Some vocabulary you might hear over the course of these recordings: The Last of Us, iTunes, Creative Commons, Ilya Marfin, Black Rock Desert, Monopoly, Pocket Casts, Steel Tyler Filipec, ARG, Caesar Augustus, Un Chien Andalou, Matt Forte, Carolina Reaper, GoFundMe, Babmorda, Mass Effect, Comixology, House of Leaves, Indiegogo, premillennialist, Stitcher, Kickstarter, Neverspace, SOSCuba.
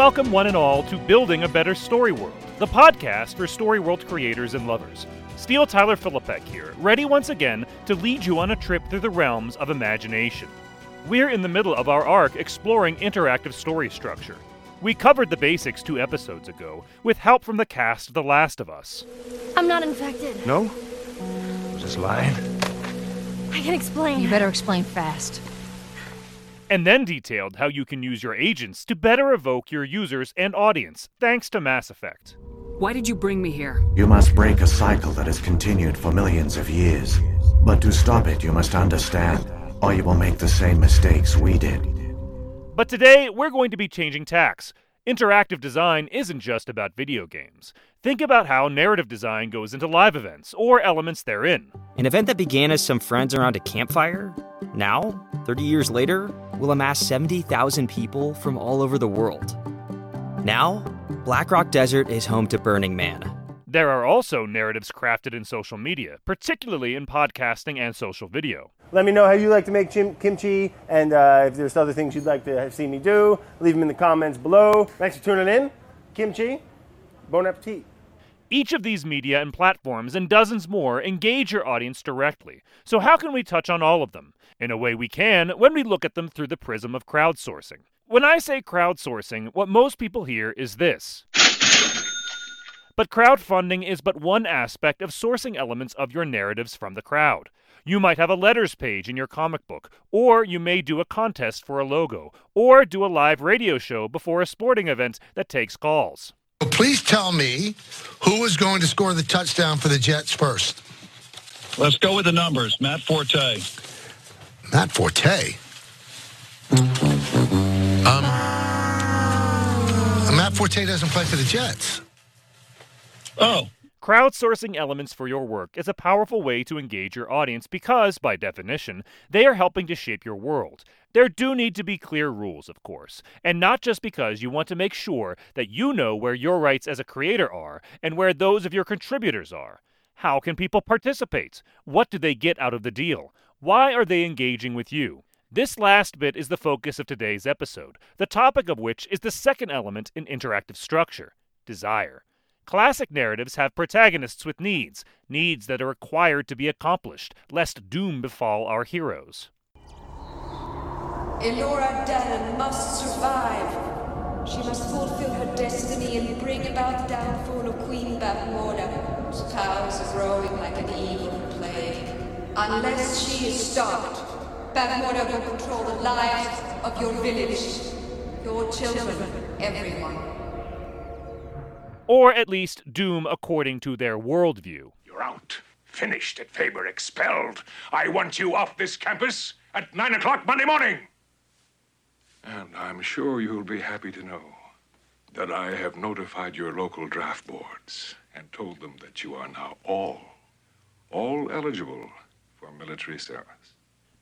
welcome one and all to Building a Better Story World, the podcast for story world creators and lovers. Steel Tyler Filipec here, ready once again to lead you on a trip through the realms of imagination. We're in the middle of our ARG exploring interactive story structure. We covered the basics 2 episodes ago, with help from the cast of The Last of Us. I'm not infected. No? I'm just lying. I can explain. You better explain fast. And then detailed how you can use your agents to better evoke your users and audience, thanks to Mass Effect. Why did you bring me here? You must break a cycle that has continued for millions of years. But to stop it, you must understand, or you will make the same mistakes we did. But today, we're going to be changing tacks. Interactive design isn't just about video games. Think about how narrative design goes into live events, or elements therein. An event that began as some friends around a campfire, now, 30 years later, will amass 70,000 people from all over the world. Now, Black Rock Desert is home to Burning Man. There are also narratives crafted in social media, particularly in podcasting and social video. Let me know how you like to make kimchi, and if there's other things you'd like to have seen me do, leave them in the comments below. Thanks for tuning in. Kimchi, bon appetit. Each of these media and platforms, and dozens more, engage your audience directly. So how can we touch on all of them? In a way we can when we look at them through the prism of crowdsourcing. When I say crowdsourcing, what most people hear is this. But crowdfunding is but one aspect of sourcing elements of your narratives from the crowd. You might have a letters page in your comic book, or you may do a contest for a logo, or do a live radio show before a sporting event that takes calls. Please tell me who is going to score the touchdown for the Jets first. Let's go with the numbers. Matt Forte. Matt Forte? Matt Forte doesn't play for the Jets. Oh. Crowdsourcing elements for your work is a powerful way to engage your audience because, by definition, they are helping to shape your world. There do need to be clear rules, of course, and not just because you want to make sure that you know where your rights as a creator are and where those of your contributors are. How can people participate? What do they get out of the deal? Why are they engaging with you? This last bit is the focus of today's episode, the topic of which is the second element in interactive structure, desire. Classic narratives have protagonists with needs, needs that are required to be accomplished, lest doom befall our heroes. Elora Dallin must survive. She must fulfill her destiny and bring about the downfall of Queen Babmorda, whose powers are growing like an evil plague. Unless she is stopped, Babmorda will control the lives of your village, your children, everyone. Or at least doom according to their worldview. You're out. Finished at Faber, expelled. I want you off this campus at 9 o'clock Monday morning. And I'm sure you'll be happy to know that I have notified your local draft boards and told them that you are now all eligible for military service.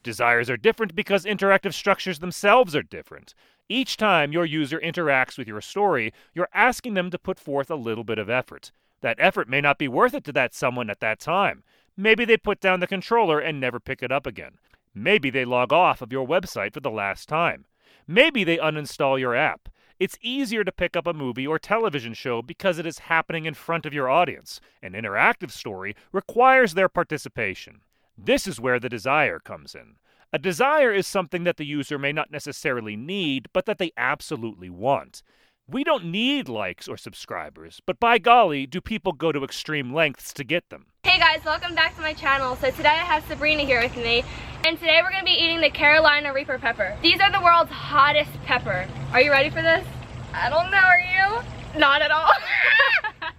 Desires are different because interactive structures themselves are different. Each time your user interacts with your story, you're asking them to put forth a little bit of effort. That effort may not be worth it to that someone at that time. Maybe they put down the controller and never pick it up again. Maybe they log off of your website for the last time. Maybe they uninstall your app. It's easier to pick up a movie or television show because it is happening in front of your audience. An interactive story requires their participation. This is where the desire comes in. A desire is something that the user may not necessarily need, but that they absolutely want. We don't need likes or subscribers, but by golly, do people go to extreme lengths to get them. Hey guys, welcome back to my channel. So today I have Sabrina here with me, and today we're going to be eating the Carolina Reaper pepper. These are the world's hottest pepper. Are you ready for this? I don't know, are you? Not at all.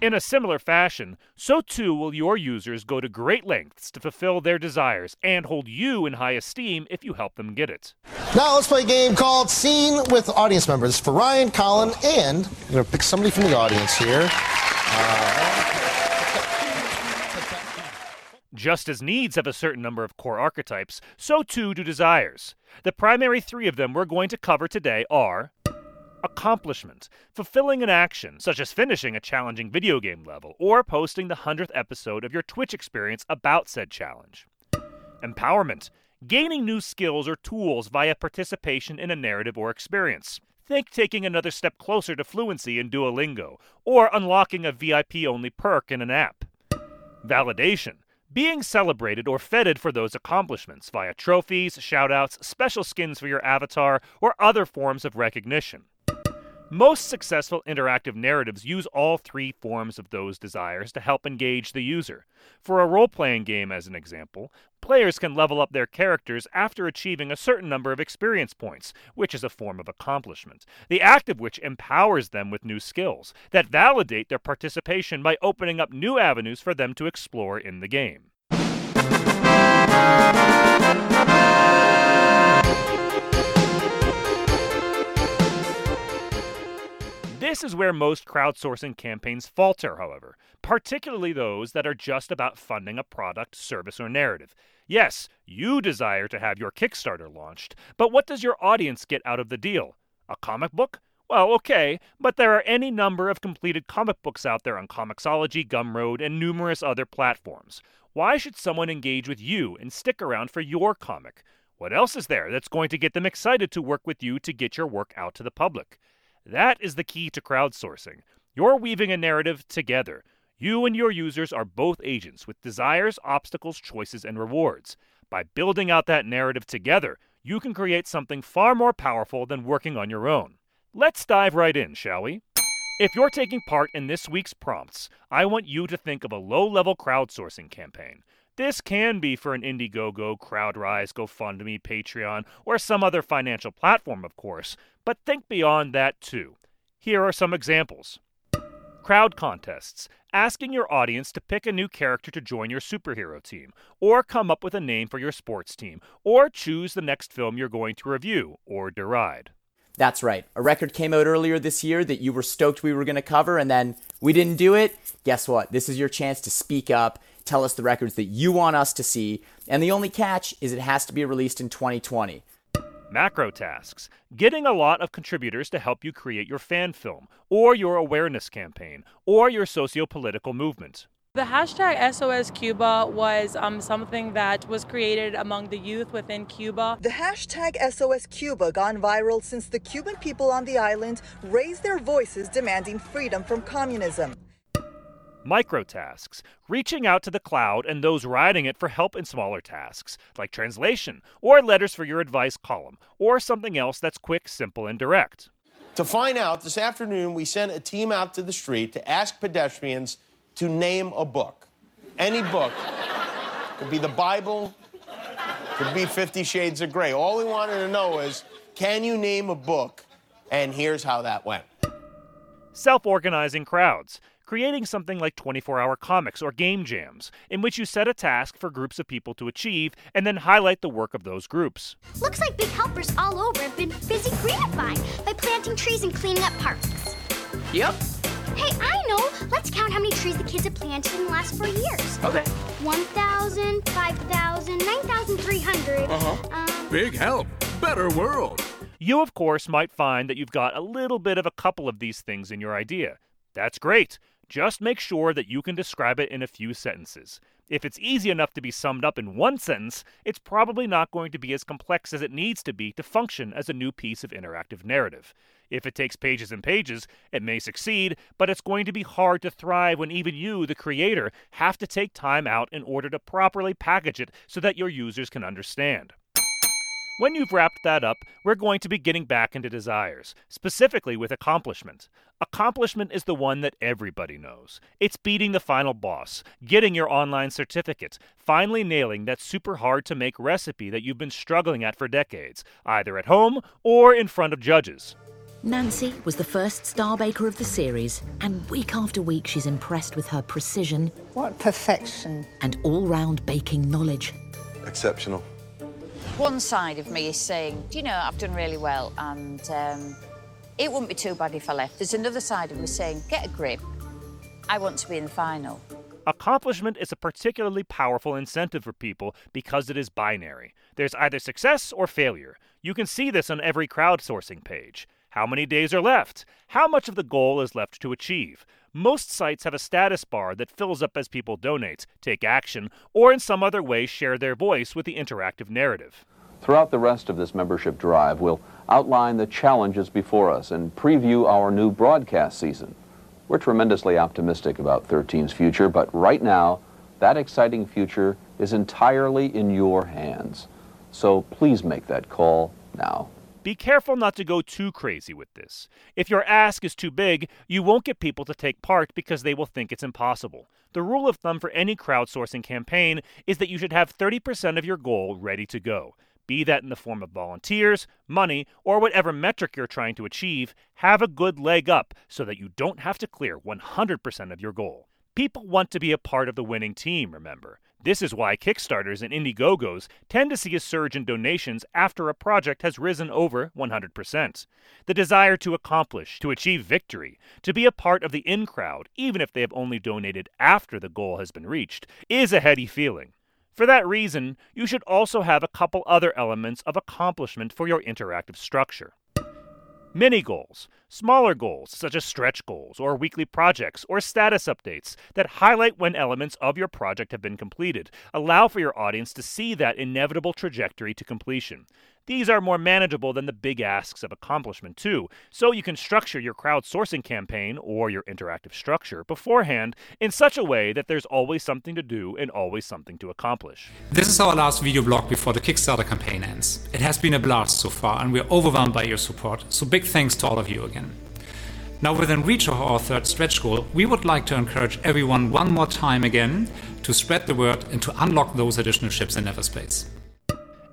In a similar fashion, so too will your users go to great lengths to fulfill their desires and hold you in high esteem if you help them get it. Now let's play a game called Scene with Audience Members for Ryan, Colin, and I'm going to pick somebody from the audience here. Just as needs have a certain number of core archetypes, so too do desires. The primary 3 of them we're going to cover today are accomplishment, fulfilling an action, such as finishing a challenging video game level, or posting the 100th episode of your Twitch experience about said challenge. Empowerment, gaining new skills or tools via participation in a narrative or experience. Think taking another step closer to fluency in Duolingo, or unlocking a VIP-only perk in an app. Validation. Being celebrated or feted for those accomplishments via trophies, shoutouts, special skins for your avatar, or other forms of recognition. Most successful interactive narratives use all three forms of those desires to help engage the user. For a role-playing game, as an example, players can level up their characters after achieving a certain number of experience points, which is a form of accomplishment, the act of which empowers them with new skills that validate their participation by opening up new avenues for them to explore in the game. This is where most crowdsourcing campaigns falter, however, particularly those that are just about funding a product, service, or narrative. Yes, you desire to have your Kickstarter launched, but what does your audience get out of the deal? A comic book? Well, okay, but there are any number of completed comic books out there on Comixology, Gumroad, and numerous other platforms. Why should someone engage with you and stick around for your comic? What else is there that's going to get them excited to work with you to get your work out to the public? That is the key to crowdsourcing. You're weaving a narrative together. You and your users are both agents with desires, obstacles, choices, and rewards. By building out that narrative together, you can create something far more powerful than working on your own. Let's dive right in, shall we? If you're taking part in this week's prompts, I want you to think of a low-level crowdsourcing campaign. This can be for an Indiegogo, CrowdRise, GoFundMe, Patreon, or some other financial platform, of course, but think beyond that too. Here are some examples. Crowd contests, asking your audience to pick a new character to join your superhero team, or come up with a name for your sports team, or choose the next film you're going to review or deride. That's right. A record came out earlier this year that you were stoked we were going to cover, and then we didn't do it. Guess what? This is your chance to speak up. Tell us the records that you want us to see, and the only catch is it has to be released in 2020. Macro tasks. Getting a lot of contributors to help you create your fan film, or your awareness campaign, or your socio-political movement. The hashtag #SOSCuba was something that was created among the youth within Cuba. The hashtag #SOSCuba gone viral since the Cuban people on the island raised their voices demanding freedom from communism. Microtasks, reaching out to the cloud and those riding it for help in smaller tasks, like translation, or letters for your advice column, or something else that's quick, simple, and direct. To find out, this afternoon we sent a team out to the street to ask pedestrians to name a book. Any book. Could be the Bible, could be 50 Shades of Grey. All we wanted to know is, can you name a book? And here's how that went. Self-organizing crowds. Creating something like 24-hour comics or game jams, in which you set a task for groups of people to achieve and then highlight the work of those groups. Looks like big helpers all over have been busy greenifying by planting trees and cleaning up parks. Yep. Hey, I know. Let's count how many trees the kids have planted in the last 4 years. Okay. 1,000, 5,000, 9,300. Big help. Better world. You, of course, might find that you've got a little bit of a couple of these things in your idea. That's great. Just make sure that you can describe it in a few sentences. If it's easy enough to be summed up in one sentence, it's probably not going to be as complex as it needs to be to function as a new piece of interactive narrative. If it takes pages and pages, it may succeed, but it's going to be hard to thrive when even you, the creator, have to take time out in order to properly package it so that your users can understand. When you've wrapped that up, we're going to be getting back into desires, specifically with accomplishment. Accomplishment is the one that everybody knows. It's beating the final boss, getting your online certificate, finally nailing that super hard-to-make recipe that you've been struggling at for decades, either at home or in front of judges. Nancy was the first star baker of the series, and week after week she's impressed with her precision. What perfection. And all-round baking knowledge. Exceptional. One side of me is saying, do you know, I've done really well and it wouldn't be too bad if I left. There's another side of me saying, get a grip. I want to be in the final. Accomplishment is a particularly powerful incentive for people because it is binary. There's either success or failure. You can see this on every crowdsourcing page. How many days are left? How much of the goal is left to achieve? Most sites have a status bar that fills up as people donate, take action, or in some other way share their voice with the interactive narrative. Throughout the rest of this membership drive, we'll outline the challenges before us and preview our new broadcast season. We're tremendously optimistic about 13's future, but right now, that exciting future is entirely in your hands. So please make that call now. Be careful not to go too crazy with this. If your ask is too big, you won't get people to take part because they will think it's impossible. The rule of thumb for any crowdsourcing campaign is that you should have 30% of your goal ready to go. Be that in the form of volunteers, money, or whatever metric you're trying to achieve, have a good leg up so that you don't have to clear 100% of your goal. People want to be a part of the winning team, remember. This is why Kickstarters and Indiegogos tend to see a surge in donations after a project has risen over 100%. The desire to accomplish, to achieve victory, to be a part of the in-crowd, even if they have only donated after the goal has been reached, is a heady feeling. For that reason, you should also have a couple other elements of accomplishment for your interactive structure. Mini goals, smaller goals such as stretch goals or weekly projects or status updates that highlight when elements of your project have been completed, allow for your audience to see that inevitable trajectory to completion. These are more manageable than the big asks of accomplishment too, so you can structure your crowdsourcing campaign or your interactive structure beforehand in such a way that there's always something to do and always something to accomplish. This is our last video blog before the Kickstarter campaign ends. It has been a blast so far and we're overwhelmed by your support, so big thanks to all of you again. Now within reach of our third stretch goal, we would like to encourage everyone one more time again to spread the word and to unlock those additional ships in Neverspace.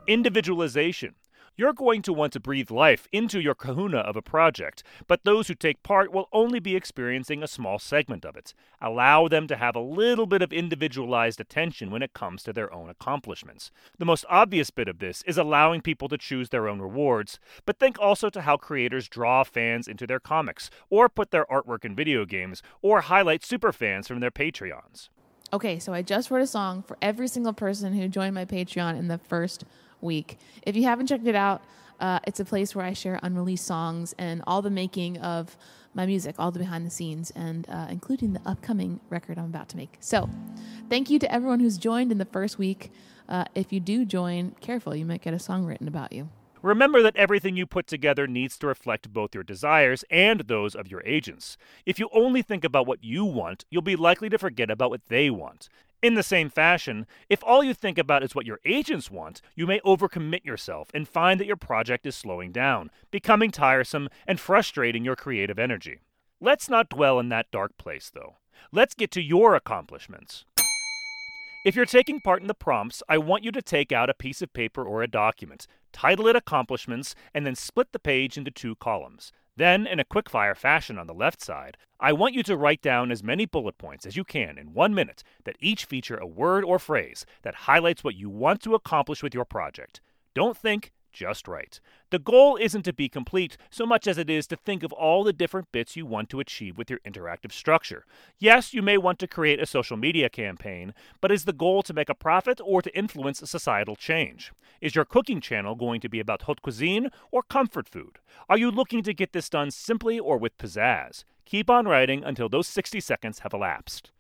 Individualization. You're going to want to breathe life into your kahuna of a project, but those who take part will only be experiencing a small segment of it. Allow them to have a little bit of individualized attention when it comes to their own accomplishments. The most obvious bit of this is allowing people to choose their own rewards, but think also to how creators draw fans into their comics, or put their artwork in video games, or highlight superfans from their Patreons. Okay, so I just wrote a song for every single person who joined my Patreon in the first week. If you haven't checked it out, it's a place where I share unreleased songs and all the making of my music, all the behind the scenes, and including the upcoming record I'm about to make. So thank you to everyone who's joined in the first week. If you do join, careful, you might get a song written about you. Remember that everything you put together needs to reflect both your desires and those of your agents. If you only think about what you want, you'll be likely to forget about what they want. In the same fashion, if all you think about is what your agents want, you may overcommit yourself and find that your project is slowing down, becoming tiresome, and frustrating your creative energy. Let's not dwell in that dark place, though. Let's get to your accomplishments. If you're taking part in the prompts, I want you to take out a piece of paper or a document, title it Accomplishments, and then split the page into two columns. Then, in a quickfire fashion on the left side, I want you to write down as many bullet points as you can in 1 minute that each feature a word or phrase that highlights what you want to accomplish with your project. Don't think, just write. The goal isn't to be complete so much as it is to think of all the different bits you want to achieve with your interactive structure. Yes, you may want to create a social media campaign, but is the goal to make a profit or to influence societal change? Is your cooking channel going to be about haute cuisine or comfort food? Are you looking to get this done simply or with pizzazz? Keep on writing until those 60 seconds have elapsed.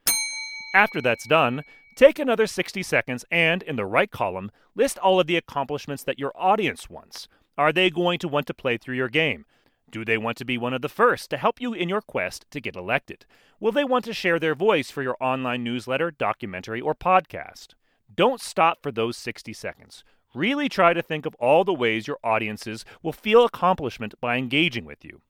After that's done, take another 60 seconds and, in the right column, list all of the accomplishments that your audience wants. Are they going to want to play through your game? Do they want to be one of the first to help you in your quest to get elected? Will they want to share their voice for your online newsletter, documentary, or podcast? Don't stop for those 60 seconds. Really try to think of all the ways your audiences will feel accomplishment by engaging with you.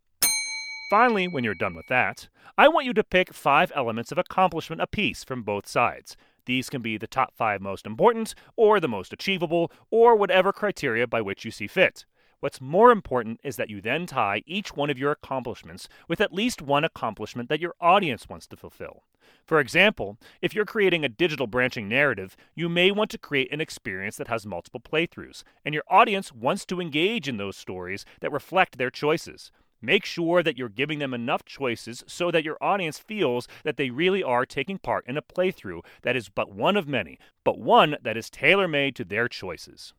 Finally, when you're done with that, I want you to pick 5 elements of accomplishment apiece from both sides. These can be the top 5 most important, or the most achievable, or whatever criteria by which you see fit. What's more important is that you then tie each one of your accomplishments with at least one accomplishment that your audience wants to fulfill. For example, if you're creating a digital branching narrative, you may want to create an experience that has multiple playthroughs, and your audience wants to engage in those stories that reflect their choices. Make sure that you're giving them enough choices so that your audience feels that they really are taking part in a playthrough that is but one of many, but one that is tailor-made to their choices.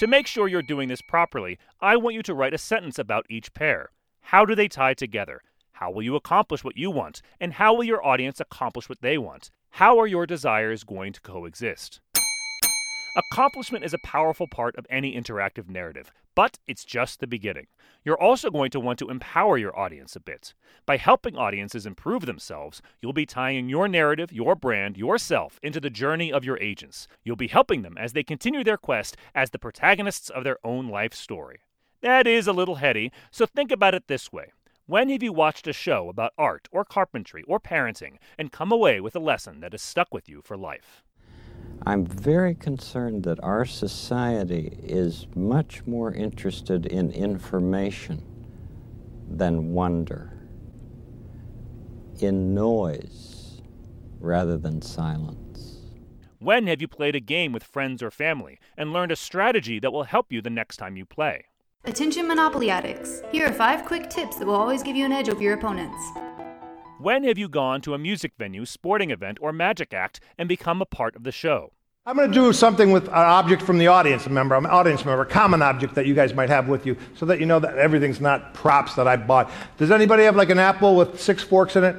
To make sure you're doing this properly, I want you to write a sentence about each pair. How do they tie together? How will you accomplish what you want? And how will your audience accomplish what they want? How are your desires going to coexist? Accomplishment is a powerful part of any interactive narrative, but it's just the beginning. You're also going to want to empower your audience a bit. By helping audiences improve themselves, you'll be tying your narrative, your brand, yourself into the journey of your agents. You'll be helping them as they continue their quest as the protagonists of their own life story. That is a little heady, so think about it this way. When have you watched a show about art or carpentry or parenting and come away with a lesson that has stuck with you for life? I'm very concerned that our society is much more interested in information than wonder, in noise rather than silence. When have you played a game with friends or family and learned a strategy that will help you the next time you play? Attention Monopoly addicts, here are 5 quick tips that will always give you an edge over your opponents. When have you gone to a music venue, sporting event, or magic act and become a part of the show? I'm going to do something with an object from the audience member. I'm an audience member, a common object that you guys might have with you, so that you know that everything's not props that I bought. Does anybody have like an apple with 6 forks in it?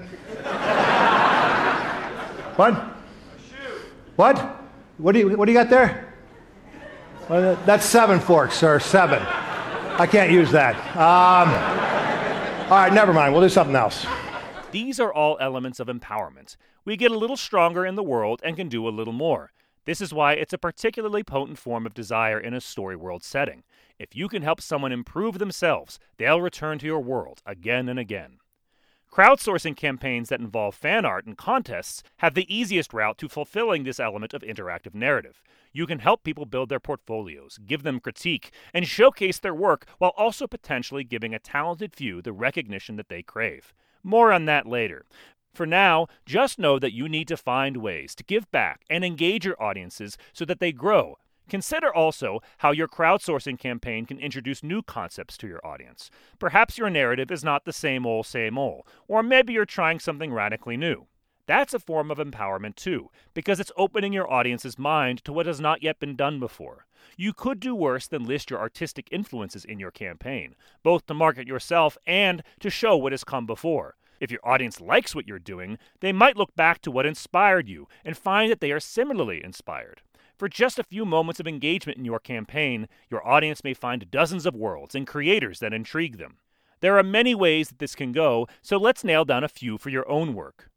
What? A shoe. What? What do you got there? Well, that's 7 forks, sir. 7. I can't use that. All right, never mind. We'll do something else. These are all elements of empowerment. We get a little stronger in the world and can do a little more. This is why it's a particularly potent form of desire in a story world setting. If you can help someone improve themselves, they'll return to your world again and again. Crowdsourcing campaigns that involve fan art and contests have the easiest route to fulfilling this element of interactive narrative. You can help people build their portfolios, give them critique, and showcase their work while also potentially giving a talented few the recognition that they crave. More on that later. For now, just know that you need to find ways to give back and engage your audiences so that they grow. Consider also how your crowdsourcing campaign can introduce new concepts to your audience. Perhaps your narrative is not the same old, or maybe you're trying something radically new. That's a form of empowerment too, because it's opening your audience's mind to what has not yet been done before. You could do worse than list your artistic influences in your campaign, both to market yourself and to show what has come before. If your audience likes what you're doing, they might look back to what inspired you and find that they are similarly inspired. For just a few moments of engagement in your campaign, your audience may find dozens of worlds and creators that intrigue them. There are many ways that this can go, so let's nail down a few for your own work.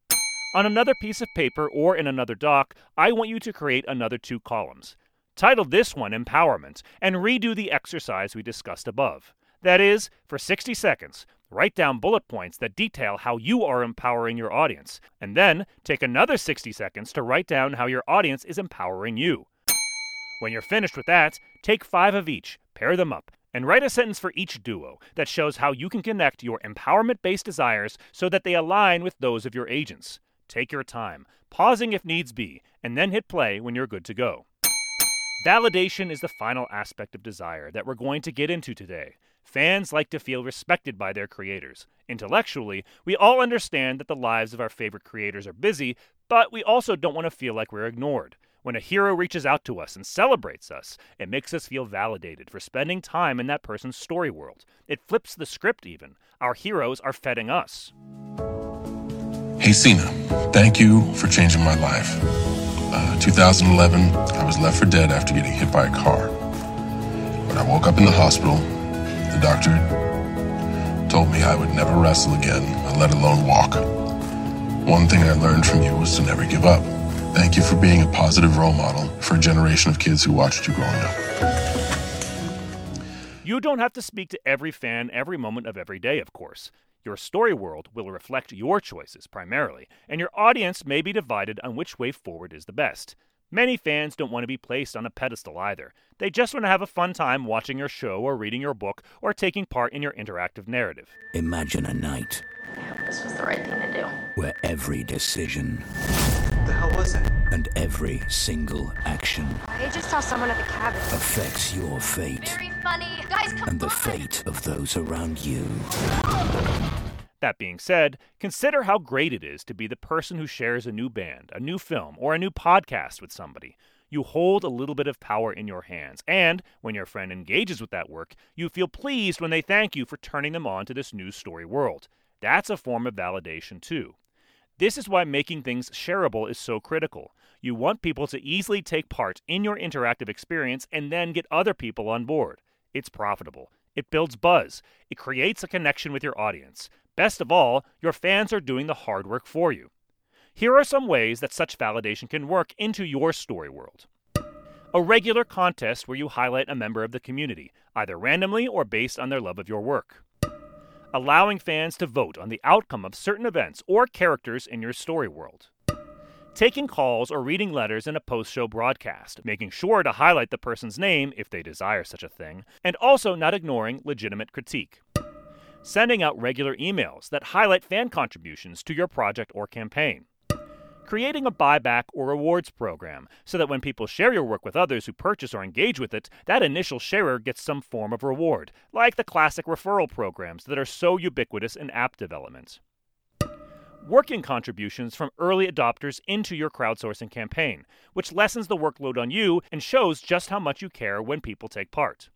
On another piece of paper or in another doc, I want you to create another 2 columns. Title this one Empowerment, and redo the exercise we discussed above. That is, for 60 seconds, write down bullet points that detail how you are empowering your audience, and then take another 60 seconds to write down how your audience is empowering you. When you're finished with that, take 5 of each, pair them up, and write a sentence for each duo that shows how you can connect your empowerment-based desires so that they align with those of your agents. Take your time, pausing if needs be, and then hit play when you're good to go. Validation is the final aspect of desire that we're going to get into today. Fans like to feel respected by their creators. Intellectually, we all understand that the lives of our favorite creators are busy, but we also don't want to feel like we're ignored. When a hero reaches out to us and celebrates us, it makes us feel validated for spending time in that person's story world. It flips the script even. Our heroes are feeding us. Hey, Cena, thank you for changing my life. 2011, I was left for dead after getting hit by a car. When I woke up in the hospital, the doctor told me I would never wrestle again, let alone walk. One thing I learned from you was to never give up. Thank you for being a positive role model for a generation of kids who watched you growing up. You don't have to speak to every fan every moment of every day, of course. Your story world will reflect your choices primarily, and your audience may be divided on which way forward is the best. Many fans don't want to be placed on a pedestal either. They just want to have a fun time watching your show or reading your book or taking part in your interactive narrative. Imagine a night. Yeah, this was the right thing to do. Where every decision... What the hell was that? And every single action. I just saw someone at the cabin. Affects your fate. Very funny. Guys, come and the on. Fate of those around you. That being said, consider how great it is to be the person who shares a new band, a new film, or a new podcast with somebody. You hold a little bit of power in your hands, and when your friend engages with that work, you feel pleased when they thank you for turning them on to this new story world. That's a form of validation, too. This is why making things shareable is so critical. You want people to easily take part in your interactive experience and then get other people on board. It's profitable. It builds buzz. It creates a connection with your audience. Best of all, your fans are doing the hard work for you. Here are some ways that such validation can work into your story world. A regular contest where you highlight a member of the community, either randomly or based on their love of your work. Allowing fans to vote on the outcome of certain events or characters in your story world. Taking calls or reading letters in a post-show broadcast, making sure to highlight the person's name if they desire such a thing, and also not ignoring legitimate critique. Sending out regular emails that highlight fan contributions to your project or campaign. Creating a buyback or rewards program so that when people share your work with others who purchase or engage with it, that initial sharer gets some form of reward, like the classic referral programs that are so ubiquitous in app development. Working contributions from early adopters into your crowdsourcing campaign, which lessens the workload on you and shows just how much you care when people take part.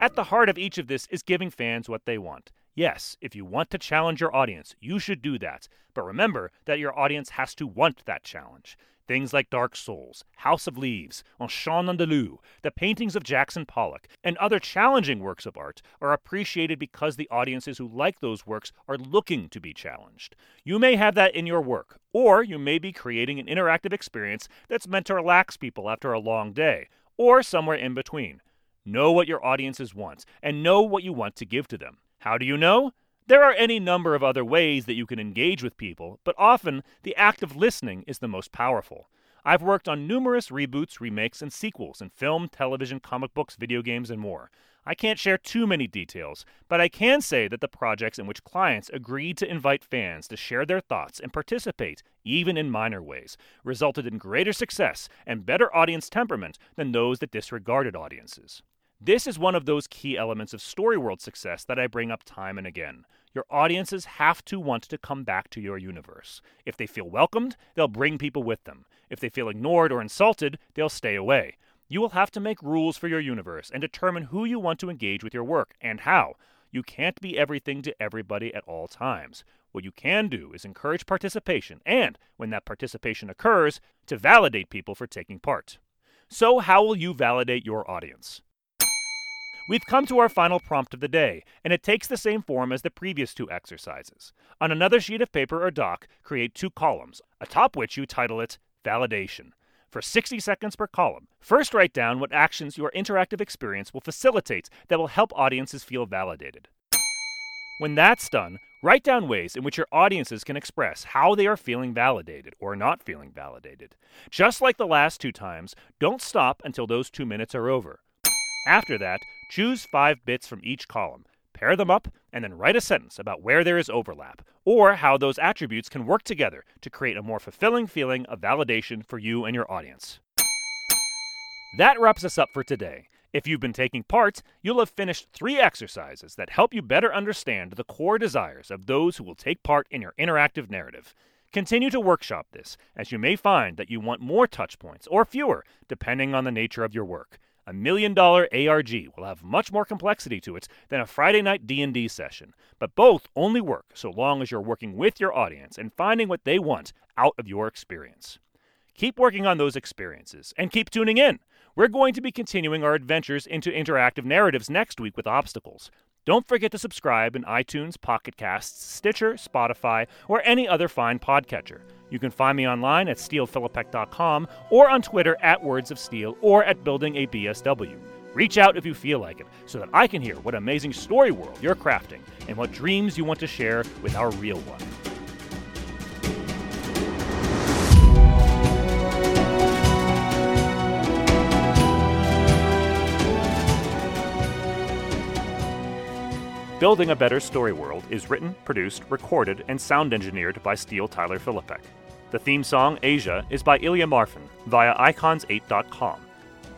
At the heart of each of this is giving fans what they want. Yes, if you want to challenge your audience, you should do that. But remember that your audience has to want that challenge. Things like Dark Souls, House of Leaves, Un Chien Andalou, the paintings of Jackson Pollock, and other challenging works of art are appreciated because the audiences who like those works are looking to be challenged. You may have that in your work, or you may be creating an interactive experience that's meant to relax people after a long day, or somewhere in between. Know what your audiences want, and know what you want to give to them. How do you know? There are any number of other ways that you can engage with people, but often the act of listening is the most powerful. I've worked on numerous reboots, remakes, and sequels in film, television, comic books, video games, and more. I can't share too many details, but I can say that the projects in which clients agreed to invite fans to share their thoughts and participate, even in minor ways, resulted in greater success and better audience temperament than those that disregarded audiences. This is one of those key elements of story world success that I bring up time and again. Your audiences have to want to come back to your universe. If they feel welcomed, they'll bring people with them. If they feel ignored or insulted, they'll stay away. You will have to make rules for your universe and determine who you want to engage with your work and how. You can't be everything to everybody at all times. What you can do is encourage participation and, when that participation occurs, to validate people for taking part. So how will you validate your audience? We've come to our final prompt of the day, and it takes the same form as the previous two exercises. On another sheet of paper or doc, create two columns, atop which you title it Validation. For 60 seconds per column, first write down what actions your interactive experience will facilitate that will help audiences feel validated. When that's done, write down ways in which your audiences can express how they are feeling validated or not feeling validated. Just like the last two times, don't stop until those 2 minutes are over. After that, choose 5 bits from each column, pair them up, and then write a sentence about where there is overlap, or how those attributes can work together to create a more fulfilling feeling of validation for you and your audience. That wraps us up for today. If you've been taking part, you'll have finished 3 exercises that help you better understand the core desires of those who will take part in your interactive narrative. Continue to workshop this, as you may find that you want more touch points or fewer, depending on the nature of your work. A $1 million ARG will have much more complexity to it than a Friday night D&D session, but both only work so long as you're working with your audience and finding what they want out of your experience. Keep working on those experiences, and keep tuning in. We're going to be continuing our adventures into interactive narratives next week with obstacles. Don't forget to subscribe in iTunes, Pocket Casts, Stitcher, Spotify, or any other fine podcatcher. You can find me online at steelfilipec.com or on Twitter at WordsOfSteel or at BuildingABSW. Reach out if you feel like it so that I can hear what amazing story world you're crafting and what dreams you want to share with our real one. Building a Better Story World is written, produced, recorded, and sound engineered by Steel Tyler Filipec. The theme song, Asia, is by Ilya Marfin via icons8.com.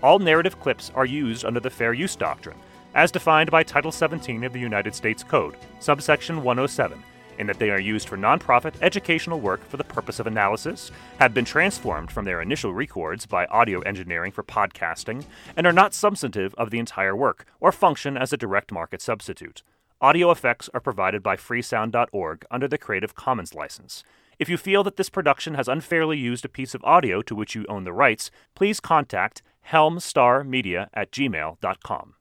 All narrative clips are used under the Fair Use Doctrine, as defined by Title 17 of the United States Code, subsection 107, in that they are used for nonprofit educational work for the purpose of analysis, have been transformed from their initial records by audio engineering for podcasting, and are not substantive of the entire work, or function as a direct market substitute. Audio effects are provided by freesound.org under the Creative Commons license. If you feel that this production has unfairly used a piece of audio to which you own the rights, please contact helmstarmedia@gmail.com.